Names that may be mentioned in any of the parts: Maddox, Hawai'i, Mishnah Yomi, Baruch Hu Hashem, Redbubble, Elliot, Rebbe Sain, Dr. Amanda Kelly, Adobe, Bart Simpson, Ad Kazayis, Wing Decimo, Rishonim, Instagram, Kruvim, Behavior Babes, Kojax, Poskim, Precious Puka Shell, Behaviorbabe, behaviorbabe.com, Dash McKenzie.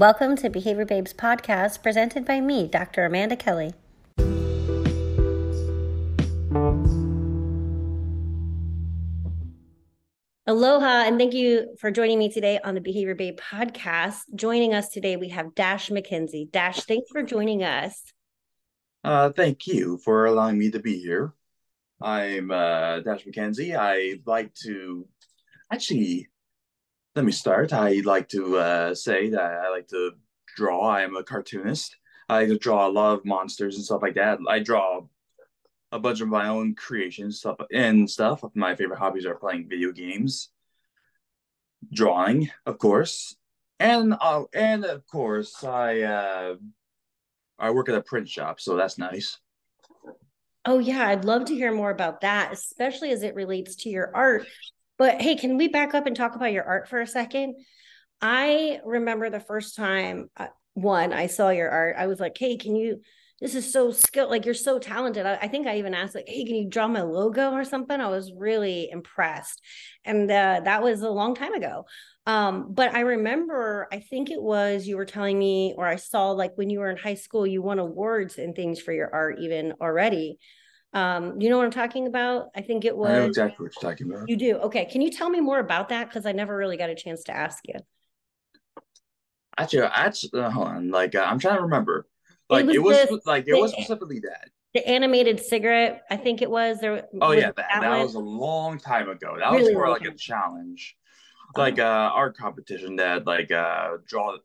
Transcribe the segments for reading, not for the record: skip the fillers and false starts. Welcome to Behavior Babes podcast, presented by me, Dr. Amanda Kelly. Aloha, and thank you for joining me today on the Behavior Babe podcast. Joining us today, we have Dash McKenzie. Dash, thanks for joining us. Thank you for allowing me to be here. I'm Dash McKenzie. I'd like to say that I like to draw. I am a cartoonist. I like to draw a lot of monsters and stuff like that. I draw a bunch of my own creations and stuff. My favorite hobbies are playing video games, drawing, of course, and of course I work at a print shop, so that's nice. Oh yeah, I'd love to hear more about that, especially as it relates to your art. But hey, can we back up and talk about your art for a second? I remember the first time I saw your art, I was like, hey, can you? This is so skilled. Like, you're so talented. I think I even asked, like, hey, can you draw my logo or something? I was really impressed. And that was a long time ago. But I remember, I think it was, you were telling me, or I saw, like, when you were in high school, you won awards and things for your art even already. You know what I'm talking about? I think it was. I know exactly what you're talking about. You do? Okay. Can you tell me more about that? Because I never really got a chance to ask you. Actually, hold on. Like, I'm trying to remember. Like, it was specifically that. The animated cigarette, I think it was. That was a long time ago. That really was more like a challenge, like art competition that draw.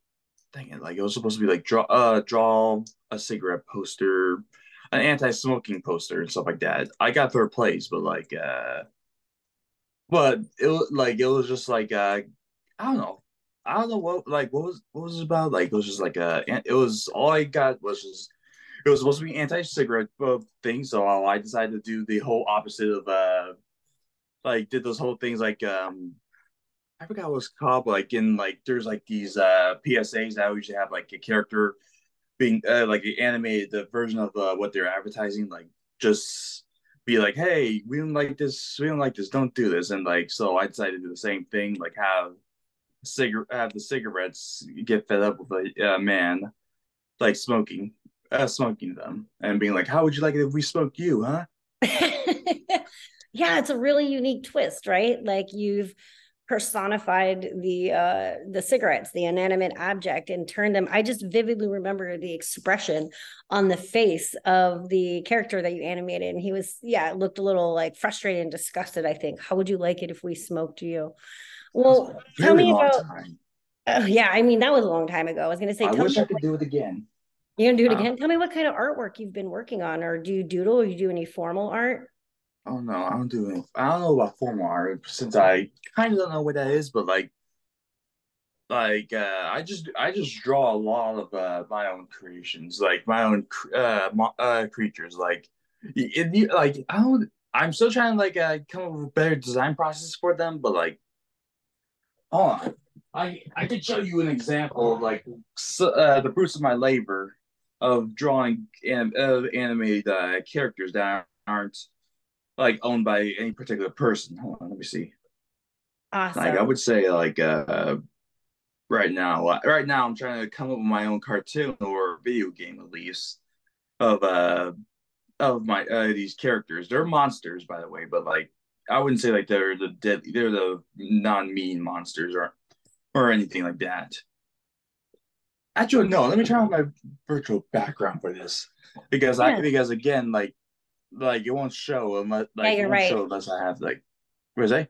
Dang it! Like, it was supposed to be like draw a cigarette poster, an anti-smoking poster, and stuff like that. I got third place, but it was just I don't know. I don't know what was it about. Like, it was just like it was, all I got was just, it was supposed to be anti-cigarette things, so I decided to do the whole opposite of did those whole things like I forgot what it's called, but like in like there's like these PSAs that usually have like a character being like an animated version of what they're advertising, like just be like, hey, we don't like this, don't do this, and like so I decided to do the same thing, like have the cigarettes get fed up with a man like smoking them and being like, how would you like it if we smoked you, huh? Yeah, it's a really unique twist, right? Like, you've personified the cigarettes, the inanimate object, and turned them. I just vividly remember the expression on the face of the character that you animated, and he was, it looked a little like frustrated and disgusted, I think. How would you like it if we smoked you? Well, tell me about. I mean, that was a long time ago. I was going to say, I wish I could do it again. You're going to do it again? Tell me what kind of artwork you've been working on, or do you doodle, or you do any formal art? Oh, no, I don't know about formal art, since I kind of don't know what that is, but I just draw a lot of my own creations, like my own creatures. Like, I'm still trying to come up with a better design process for them, but like, hold on. I could show you an example of the fruits of my labor of drawing of animated characters that aren't like owned by any particular person. Hold on, let me see. Awesome. Like, I would say right now I'm trying to come up with my own cartoon or video game at least of my these characters. They're monsters, by the way, but like, I wouldn't say like they're the deadly, they're the non-mean monsters or anything like that. Actually, no. Let me turn on my virtual background for this because again, like it won't show unless I have like. Where's I?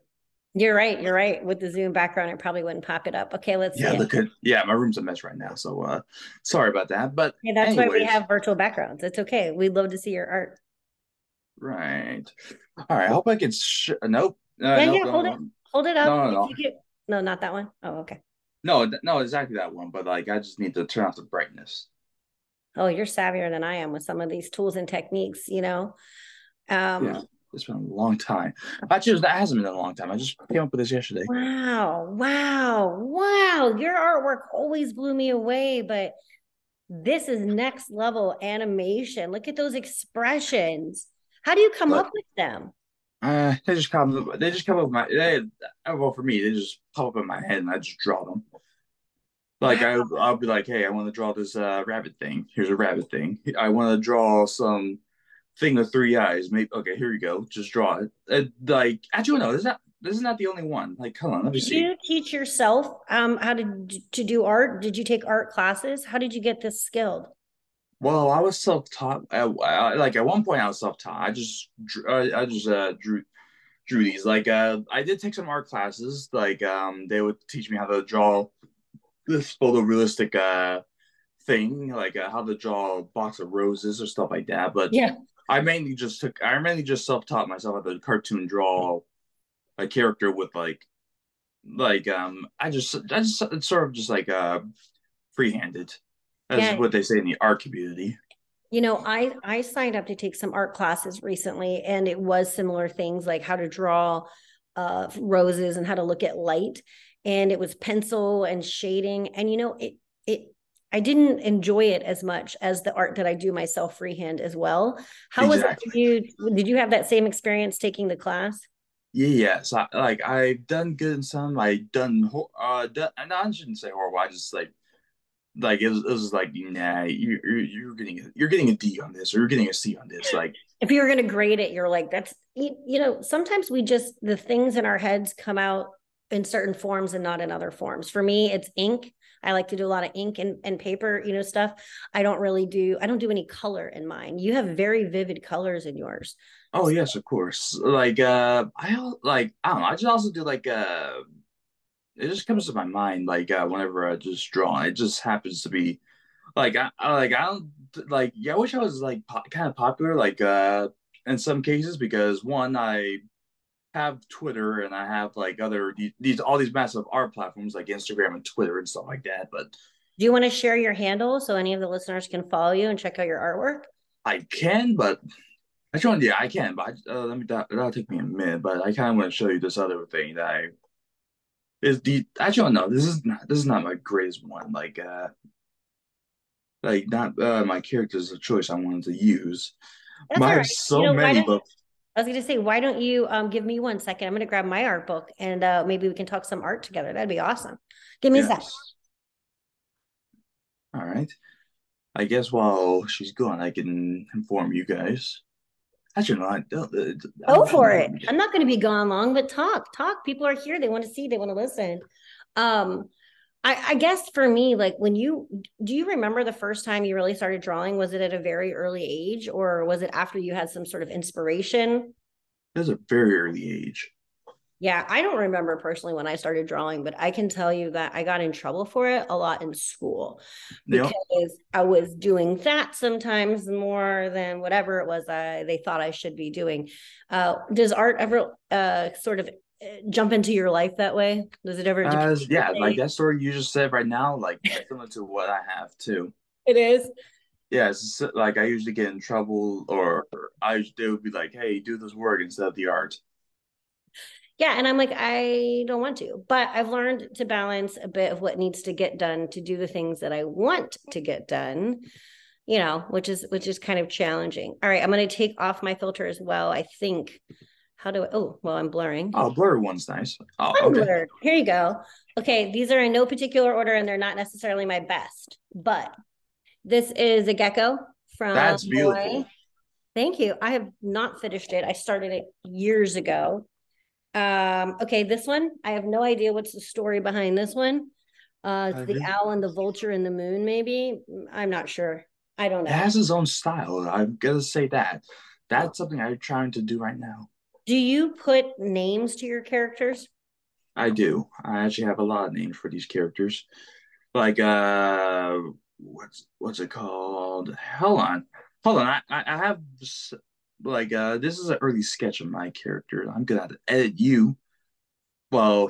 You're right. You're right. With the Zoom background, it probably wouldn't pop it up. Okay, let's. Yeah, look at. Yeah, my room's a mess right now, so sorry about that. But yeah, that's why we have virtual backgrounds. It's okay. We'd love to see your art. Right. All right. I hope I can. Nope. Hold it up. No. No, not that one. Oh, okay. No, exactly that one. But like, I just need to turn off the brightness. Oh, you're savvier than I am with some of these tools and techniques. You know. Yeah, it's been a long time. That hasn't been a long time. I just came up with this yesterday. Wow! Your artwork always blew me away, but this is next level animation. Look at those expressions. How do you come up with them? They just come up with my. Well, for me, they just pop up in my head, and I just draw them. Like, I'll be like, hey, I want to draw this rabbit thing. Here's a rabbit thing. I want to draw some thing with three eyes. Maybe, okay, here you go. Just draw it. Like, actually, no, this is not the only one. Like, come on, let me see. Did you teach yourself how to do art? Did you take art classes? How did you get this skilled? Well, I was self-taught. Like, at one point, I was self-taught. I just drew these. Like, I did take some art classes. Like, they would teach me how to draw this photorealistic thing, like how to draw a box of roses or stuff like that. But yeah, I mainly just self-taught myself how to cartoon draw a character with I just it's sort of just like free-handed. That's what they say in the art community. You know, I signed up to take some art classes recently, and it was similar things like how to draw roses and how to look at light. And it was pencil and shading. And, you know, I didn't enjoy it as much as the art that I do myself freehand as well. How was it for you? Did you have that same experience taking the class? Yes. I've done good in some. I've done, and I shouldn't say horrible. I just like it was like, nah, you're getting a D on this, or you're getting a C on this. Like, if you're going to grade it, you're like, that's, you know, sometimes the things in our heads come out in certain forms and not in other forms. For me, it's ink. I like to do a lot of ink and paper, you know, stuff. I don't do any color in mine. You have very vivid colors in yours. Oh, yes, of course. Like, I don't know. I just also do like, it just comes to my mind. Like, whenever I just draw, it just happens to be like, I wish I was like kind of popular, like, in some cases, because one, I have Twitter and I have like other all these massive art platforms like Instagram and Twitter and stuff like that. But do you want to share your handle so any of the listeners can follow you and check out your artwork? I can, but that'll take me a minute. But I kind of want to show you this other thing that this is not my greatest one. Like not my characters of choice I wanted to use. That's all right. I have so many, but. I was going to say, why don't you give me 1 second? I'm going to grab my art book and maybe we can talk some art together. That'd be awesome. Give me a second. All right. I guess while she's gone, I can inform you guys. Actually, no, go for it. I'm not going to be gone long, but talk. People are here. They want to see. They want to listen. I guess for me, like do you remember the first time you really started drawing? Was it at a very early age, or was it after you had some sort of inspiration? It was a very early age. Yeah, I don't remember personally when I started drawing, but I can tell you that I got in trouble for it a lot in school because I was doing that sometimes more than whatever it was they thought I should be doing. Does art ever sort of jump into your life that way? Does it ever like that story you just said right now, like similar to what I have too. It is. Yeah, it's like I usually get in trouble, or they would be like, hey, do this work instead of the art. Yeah, and I'm like, I don't want to, but I've learned to balance a bit of what needs to get done to do the things that I want to get done, you know, which is kind of challenging. All right, I'm going to take off my filter as well, I think. I'm blurring. Oh, blur one's nice. Oh, okay. Blurred. Here you go. Okay, these are in no particular order, and they're not necessarily my best, but this is a gecko from That's beautiful. Hawaii. Thank you. I have not finished it. I started it years ago. Okay, this one, I have no idea what's the story behind this one. It's the owl and the vulture and the moon, maybe. I'm not sure. I don't know. It has his own style. I'm going to say that. That's something I'm trying to do right now. Do you put names to your characters? I do. I actually have a lot of names for these characters. Like, what's it called? Hold on. I have like this is an early sketch of my character. I'm gonna have to edit you. Well,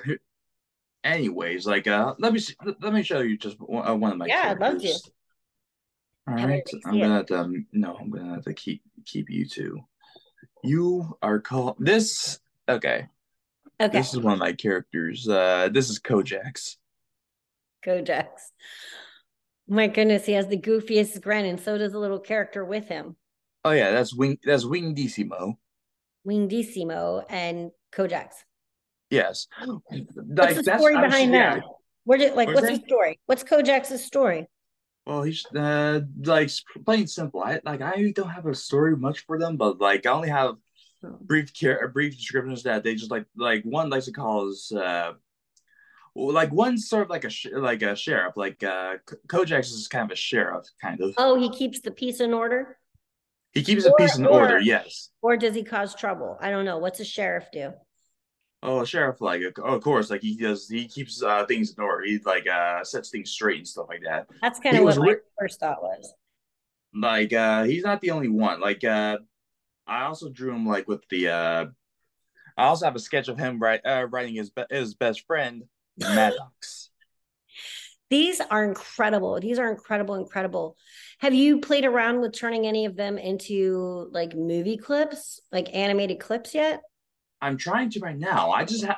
anyways, like let me show you just one of my characters. Yeah, I'd love to. All right, I'm gonna have to keep you two. You are called this. Okay. This is one of my characters. This is Kojax. Kojax. My goodness, he has the goofiest grin, and so does the little character with him. Oh yeah, that's Wing Decimo. Wing Decimo and Kojax. Yes. What's the story behind that? What's his story? What's Kojax's story? Well, he's like plain simple. I don't have a story much for them, but I only have brief descriptions that they just like one likes to call us one sort of like a sheriff. Kojax is kind of a sheriff, kind of. Oh, he keeps the peace in order. He keeps the peace in order. Yes. Or does he cause trouble? I don't know. What's a sheriff do? Oh, sheriff! Of course, he does. He keeps things in order. He sets things straight and stuff like that. That's kind of what my first thought was. He's not the only one. I also drew him with the. I also have a sketch of him writing his best friend Maddox. These are incredible. These are incredible. Have you played around with turning any of them into movie clips, animated clips yet? I'm trying to right now. I just have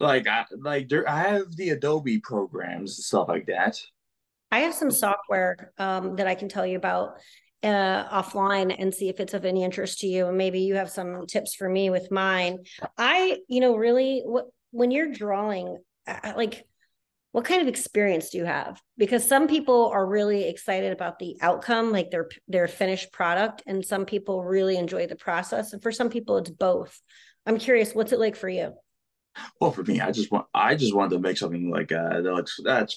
I have the Adobe programs and stuff like that. I have some software that I can tell you about offline and see if it's of any interest to you, and maybe you have some tips for me with mine. When you're drawing, what kind of experience do you have? Because some people are really excited about the outcome, their finished product, and some people really enjoy the process. And for some people, it's both. I'm curious, what's it like for you? Well, for me, I just wanted to make something that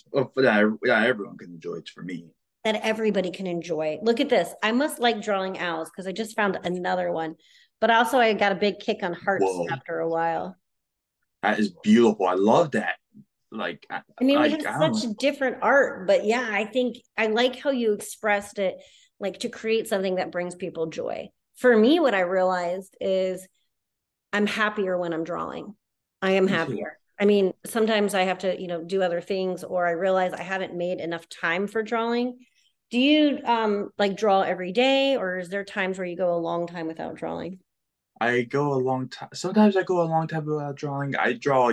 everyone can enjoy. It's for me. That everybody can enjoy. Look at this. I must like drawing owls because I just found another one. But also, I got a big kick on hearts after a while. That is beautiful. I love that. We have such different art, but yeah, I think I like how you expressed it, to create something that brings people joy. For me, what I realized is I'm happier when I'm drawing. I am happier. I mean, sometimes I have to, do other things, or I realize I haven't made enough time for drawing. Do you draw every day, or is there times where you go a long time without drawing? I go a long time. Sometimes I go a long time without drawing. I draw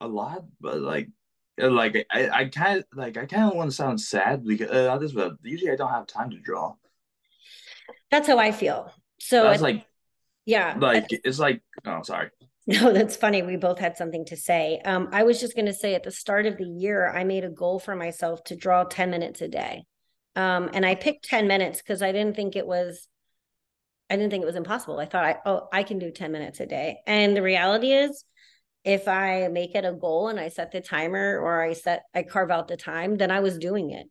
a lot, but I kind of want to sound sad because usually I don't have time to draw. That's how I feel. So it's oh, sorry. No, that's funny. We both had something to say. I was just going to say at the start of the year, I made a goal for myself to draw 10 minutes a day. And I picked 10 minutes because I didn't think it was impossible. I thought I can do 10 minutes a day. And the reality is, if I make it a goal and I set the timer, or I carve out the time, then I was doing it,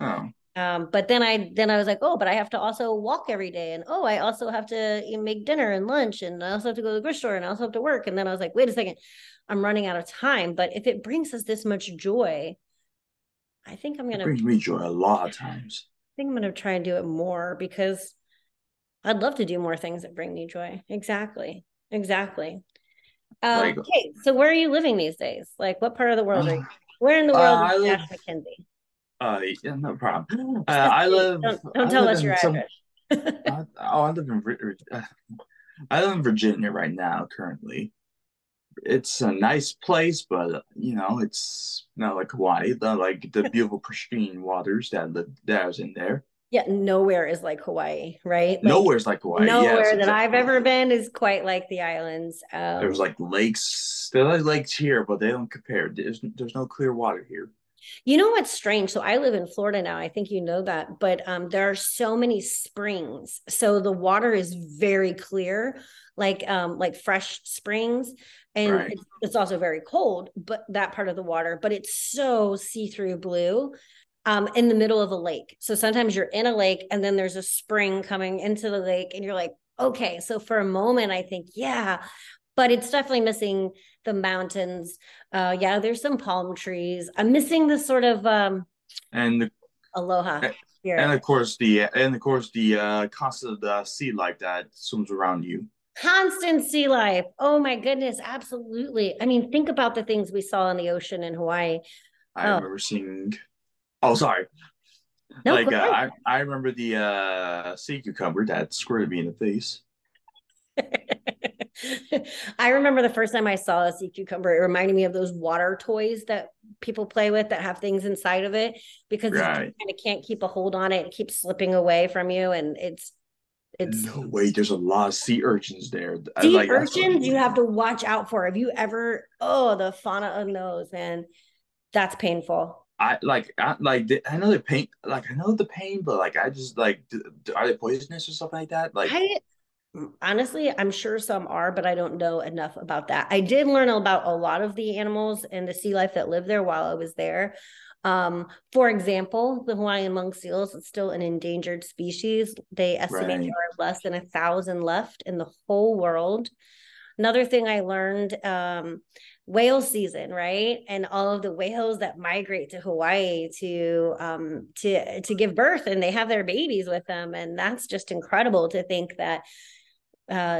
Oh. But then I was like, oh, but I have to also walk every day, and oh, I also have to make dinner and lunch, and I also have to go to the grocery store, and I also have to work. And then I was like, wait a second, I'm running out of time. But if it brings us this much joy, I think I'm gonna. It brings me joy a lot of times. I think I'm gonna try and do it more because I'd love to do more things that bring me joy. Exactly. Okay, so where are you living these days? What part of the world are you? Where in the world is Dash McKenzie? Yeah, no problem. I live. Don't tell us your address. I live in Virginia right now. Currently, it's a nice place, but it's not like Hawaii. The beautiful pristine waters that was in there. Yeah, nowhere is like Hawaii, right? Nowhere's like Hawaii. Nowhere that I've ever been is quite like the islands. There's lakes. There are lakes here, but they don't compare. There's no clear water here. You know what's strange? So I live in Florida now. I think you know that. But there are so many springs. So the water is very clear, fresh springs. And right. It's also very cold, but that part of the water. But it's so see-through blue. In the middle of a lake. So sometimes you're in a lake and then there's a spring coming into the lake and you're like, okay. So for a moment, I think, yeah, but it's definitely missing the mountains. Yeah, there's some palm trees. I'm missing this sort of aloha here. And of course the constant sea life that swims around you. Constant sea life. Oh my goodness. Absolutely. I mean, think about the things we saw in the ocean in Hawaii. I remember seeing... Oh, sorry. No, I remember the sea cucumber that squirted me in the face. I remember the first time I saw a sea cucumber. It reminded me of those water toys that people play with that have things inside of it because you kind of can't keep a hold on it. It keeps slipping away from you, and it's It's no way. There's a lot of sea urchins there. Sea urchins you have to watch out for. Have you ever? Oh, the fauna of those, man, that's painful. I know the pain, but are they poisonous or something like that? Like, honestly, I'm sure some are, but I don't know enough about that. I did learn about a lot of the animals and the sea life that lived there while I was there. For example, the Hawaiian monk seals, it's still an endangered species. They estimate there are less than 1,000 left in the whole world. Another thing I learned, whale season, right? And all of the whales that migrate to Hawaii to give birth, and they have their babies with them. And that's just incredible to think that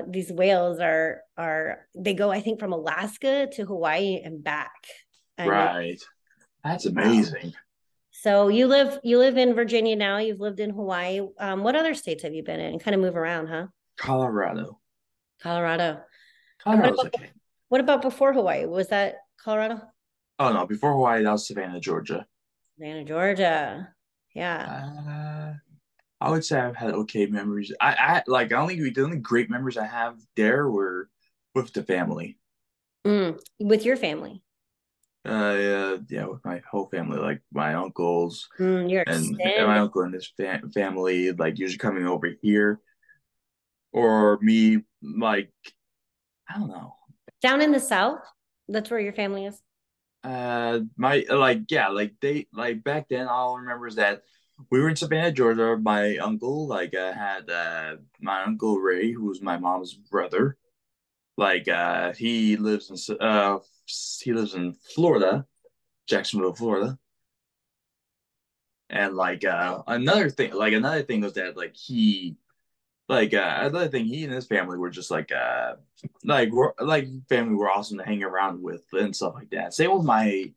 these whales they go, I think, from Alaska to Hawaii and back. Right. That's amazing. So you live in Virginia now. You've lived in Hawaii. What other states have you been in? Kind of move around, huh? Colorado. What about before Hawaii? Was that Colorado? Oh, no. Before Hawaii, that was Savannah, Georgia. Yeah. I would say I've had okay memories. The only great memories I have there were with the family. With your family? Yeah, with my whole family, like my uncles and my uncle and his family, like usually coming over here, or me, like, I don't know. Down in the South, that's where your family is. Back then, all I remember is that we were in Savannah, Georgia. My uncle, had my uncle Ray, who was my mom's brother. He lives in Florida, Jacksonville, Florida. And another thing was that he and his family were just family were awesome to hang around with and stuff like that. Same with my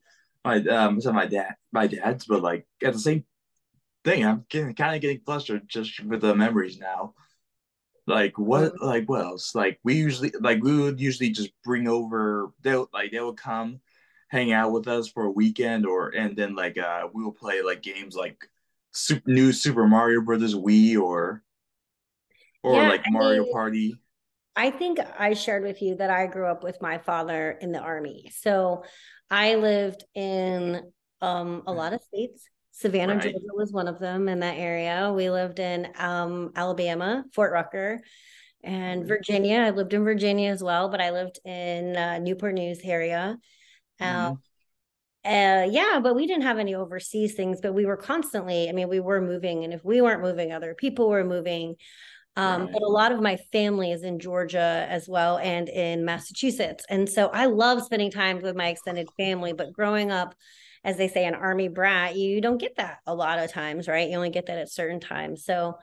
dad's, but like at the same thing, I'm kind of getting flustered just with the memories now. What else? We would usually just bring over. They would come, hang out with us for a weekend, and then we would play games new Super Mario Brothers Wii or Mario Party. I think I shared with you that I grew up with my father in the Army, so I lived in a lot of states. Savannah, Georgia was one of them. In that area, we lived in Alabama, Fort Rucker, and Virginia. I lived in Virginia as well, but I lived in Newport News area. But we didn't have any overseas things, but we were constantly, we were moving, and if we weren't moving, other people were moving. But a lot of my family is in Georgia as well and in Massachusetts. And so I love spending time with my extended family, but growing up, as they say, an Army brat, you don't get that a lot of times, right? You only get that at certain times. So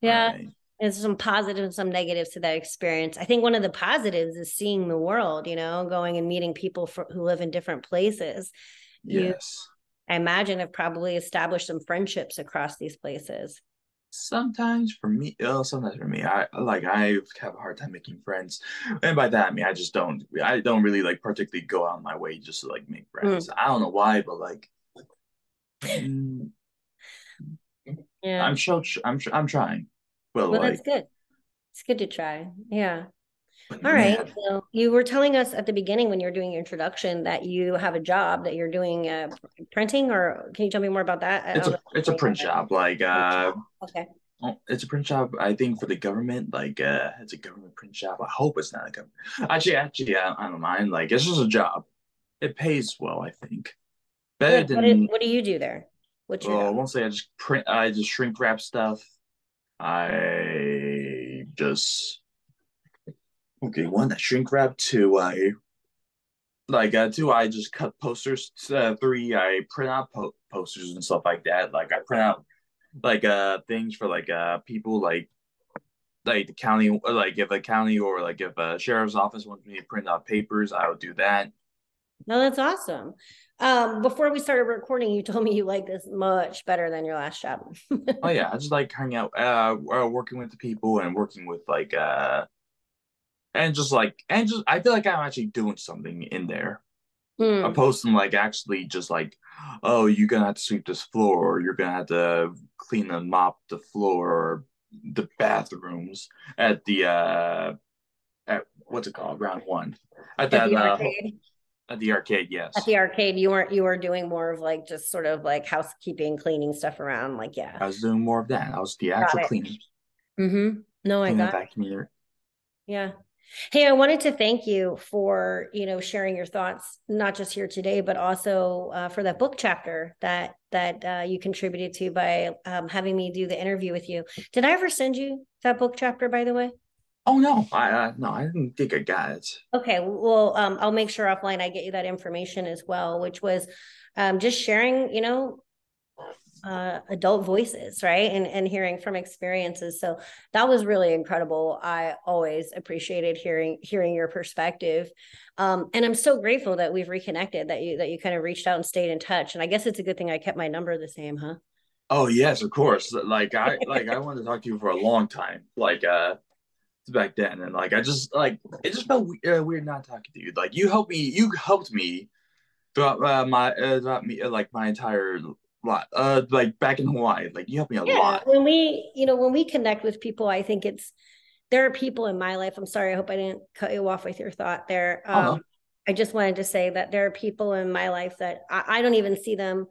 yeah, There's some positives and some negatives to that experience. I think one of the positives is seeing the world, going and meeting people who live in different places. Yes. I imagine have probably established some friendships across these places. Sometimes for me, I have a hard time making friends, and by that I mean I don't really particularly go out of my way just to make friends. I don't know why, but I'm trying. Well, that's good. It's good to try. Yeah. All right. So you were telling us at the beginning when you were doing your introduction that you have a job that you're doing printing, or can you tell me more about that? It's a print shop. It's a print shop, I think, for the government. It's a government print shop. I hope it's not a government. Actually, I don't mind. It's just a job. It pays well, I think. What do you do there? Well, mostly I just print. I just shrink wrap stuff. I shrink wrap. Two, I just cut posters. Three, I print out posters and stuff like that. I print out things for people the county. If a county or if a sheriff's office wants me to print out papers, I would do that. No, that's awesome. Before we started recording, you told me you like this much better than your last job. Oh yeah, I just like hanging out, working with the people, and working with And I feel like I'm actually doing something in there. Opposed to oh, you're going to have to sweep this floor, or you're going to have to clean and mop the floor, or the bathrooms at the at what's it called, round one, at that arcade. At the arcade, yes. At the arcade, you were doing more of like just sort of like housekeeping, cleaning stuff around, like yeah. I was doing more of that. I was the actual cleaning. Mm-hmm. No, I got it. Yeah. Hey, I wanted to thank you for, you know, sharing your thoughts, not just here today, but also for that book chapter that you contributed to by having me do the interview with you. Did I ever send you that book chapter, by the way? Oh, no, I didn't think I got it. Okay, well, I'll make sure offline I get you that information as well, which was just sharing, you know, adult voices, right? And hearing from experiences. So that was really incredible. I always appreciated hearing your perspective. And I'm so grateful that we've reconnected, that you kind of reached out and stayed in touch. And I guess it's a good thing I kept my number the same, huh? Oh, yes, of course. I wanted to talk to you for a long time. Back then, and it just felt weird not talking to you. Like you helped me throughout my entire lot. Back in Hawaii, you helped me a lot. When we connect with people, I think there are people in my life. I'm sorry, I hope I didn't cut you off with your thought there. I just wanted to say that there are people in my life that I don't even see them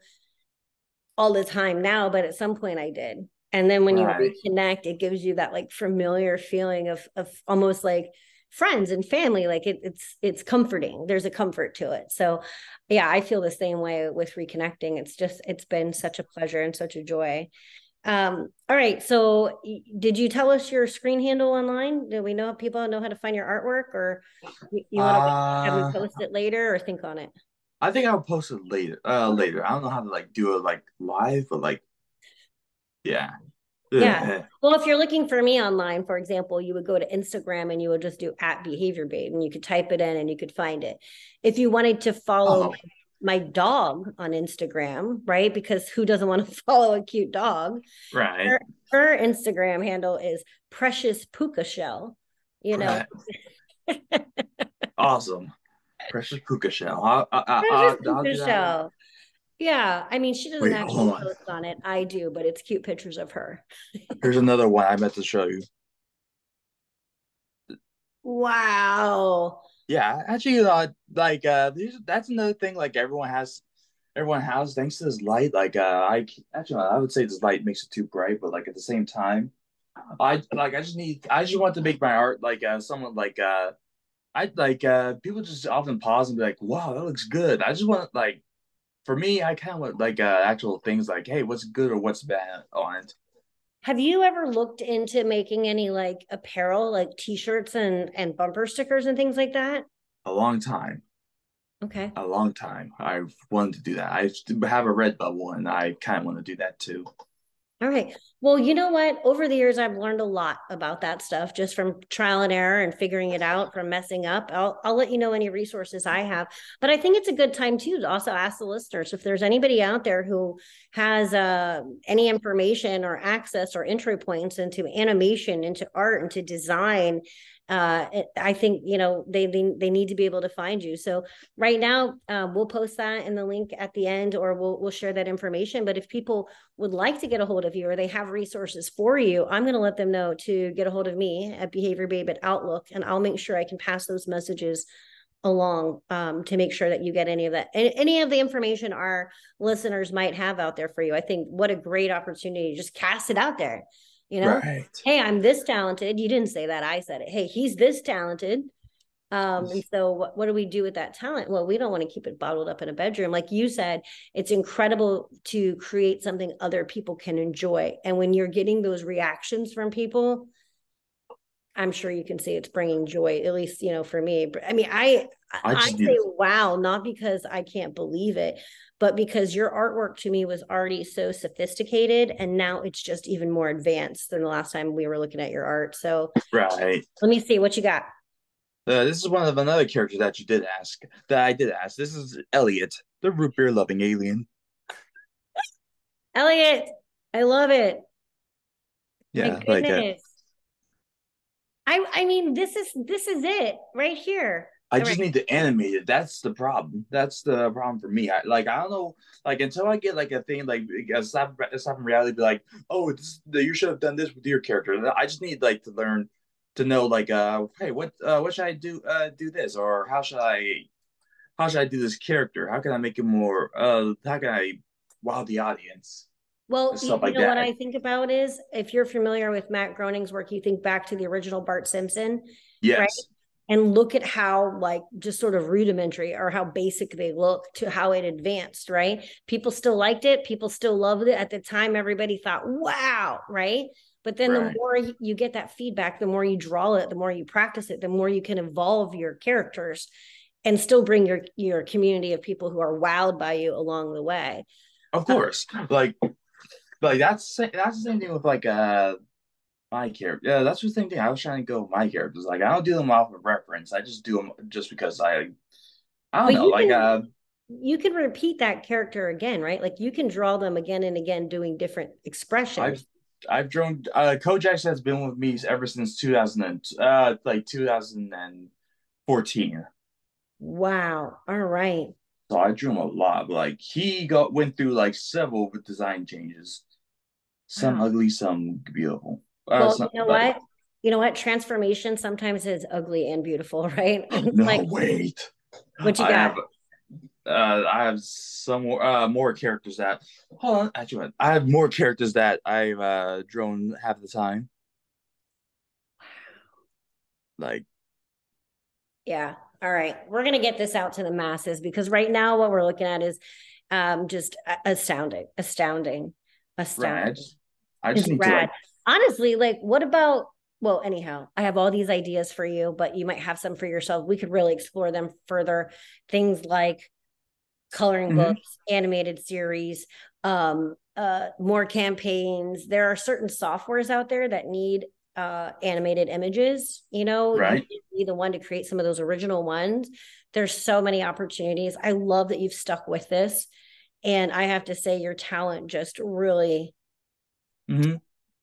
all the time now, but at some point I did. And then when you reconnect, it gives you that familiar feeling of almost like friends and family. It's comforting. There's a comfort to it. So yeah, I feel the same way with reconnecting. It's been such a pleasure and such a joy. All right. So did you tell us your screen handle online? Do we know people know how to find your artwork, or you want to have me post it later or think on it? I think I'll post it later. I don't know how to do it live, but yeah. Yeah. Well, if you're looking for me online, for example, you would go to Instagram and you would just do @BehaviorBabe, and you could type it in and you could find it. If you wanted to follow my dog on Instagram, right? Because who doesn't want to follow a cute dog? Right. Her Instagram handle is Precious Puka Shell. You know. Right. Awesome. Precious Puka Shell. Precious Puka Shell. Yeah, I mean, she doesn't actually post on it. I do, but it's cute pictures of her. Here's another one I meant to show you. Wow. Yeah, actually, that's another thing. Everyone has thanks to this light. I would say this light makes it too bright, but at the same time, I just want to make my art people just often pause and be like, "Wow, that looks good." I just want For me, I kind of want actual things hey, what's good or what's bad on it. Have you ever looked into making any apparel, t-shirts and bumper stickers and things like that? A long time. Okay. A long time. I wanted to do that. I have a Redbubble, and I kind of want to do that too. All right. Well, you know what? Over the years, I've learned a lot about that stuff just from trial and error and figuring it out, from messing up. I'll let you know any resources I have. But I think it's a good time, too, to also ask the listeners if there's anybody out there who has any information or access or entry points into animation, into art, into design. I think, they need to be able to find you. So right now we'll post that in the link at the end, or we'll share that information. But if people would like to get a hold of you, or they have resources for you, I'm going to let them know to get a hold of me at behaviorbabe@outlook. And I'll make sure I can pass those messages along to make sure that you get any of that, any of the information our listeners might have out there for you. I think what a great opportunity to just cast it out there. Right. Hey, I'm this talented. You didn't say that. I said it. Hey, he's this talented. And so what do we do with that talent? Well, we don't want to keep it bottled up in a bedroom. Like you said, it's incredible to create something other people can enjoy. And when you're getting those reactions from people, I'm sure you can see it's bringing joy, at least, for me. I mean, I say, wow, not because I can't believe it, but because your artwork to me was already so sophisticated, and now it's just even more advanced than the last time we were looking at your art. So right. Let me see what you got. This is one of another character that you did ask, that I did ask. This is Elliot, the root beer loving alien. Elliot, I love it. Yeah, I mean, this is it right here. I just need to animate it. That's the problem. That's the problem for me. I don't know. Like, until I get like a thing, like a slap in reality, be like, oh, you should have done this with your character. I just need like to learn to know, like, hey, what should I do? Do this, or how should I do this character? How can I make it more? How can I wow the audience? Well, you know what I think about is, if you're familiar with Matt Groening's work, you think back to the original Bart Simpson, yes, right? And look at how, like, just sort of rudimentary or how basic they look to how it advanced, right? People still liked it. People still loved it. At the time, everybody thought, wow, right? But then the more you get that feedback, the more you draw it, the more you practice it, the more you can evolve your characters and still bring your community of people who are wowed by you along the way. Of course. Like that's the same thing with like my character. Yeah, that's the same thing. I was trying to go with my characters. Like, I don't do them off of reference. I just do them just because I don't know. Like, you can repeat that character again, right? Like, you can draw them again and again, doing different expressions. I've drawn Kojax has been with me ever since 2014. Wow. All right. So I drew him a lot. Like, he went through like several design changes. Some ugly, some beautiful. Well, some, you know, like, what? You know what? Transformation sometimes is ugly and beautiful, right? No, like, wait. What you got? I have some more characters that. Hold on, actually, I have more characters that I've drawn half the time. Wow. Like. Yeah. All right, we're going to get this out to the masses, because right now what we're looking at is just astounding. Rad. I just need to, like... Honestly, like, what about, well, anyhow, I have all these ideas for you, but you might have some for yourself. We could really explore them further. Things like coloring books, animated series, more campaigns. There are certain softwares out there that need animated images, you know, you can be the one to create some of those original ones. There's so many opportunities. I love that you've stuck with this, and I have to say, your talent just really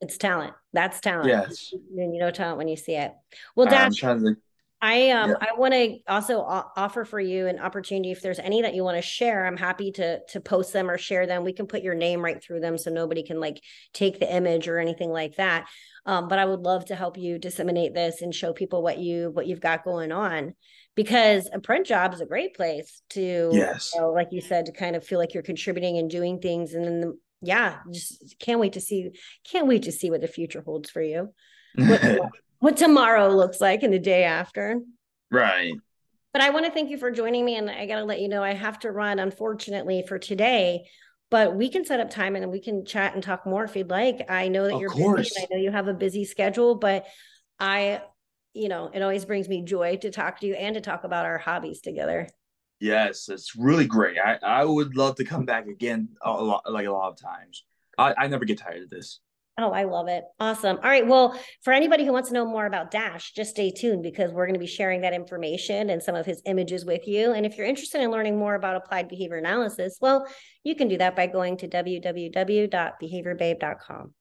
it's talent. That's talent. Yes. And you know talent when you see it. Well, Dash, I want to also offer for you an opportunity. If there's any that you want to share, I'm happy to post them or share them. We can put your name right through them so nobody can like take the image or anything like that. But I would love to help you disseminate this and show people what you've got going on, because a print job is a great place to, you know, like you said, to kind of feel like you're contributing and doing things. And then, just can't wait to see what the future holds for you. What tomorrow looks like and the day after. Right. But I want to thank you for joining me. And I got to let you know, I have to run, unfortunately, for today, but we can set up time and we can chat and talk more if you'd like. I know that you're busy and I know you have a busy schedule, but it always brings me joy to talk to you and to talk about our hobbies together. Yes. It's really great. I would love to come back again a lot of times. I never get tired of this. Oh, I love it. Awesome. All right. Well, for anybody who wants to know more about Dash, just stay tuned, because we're going to be sharing that information and some of his images with you. And if you're interested in learning more about applied behavior analysis, well, you can do that by going to www.behaviorbabe.com.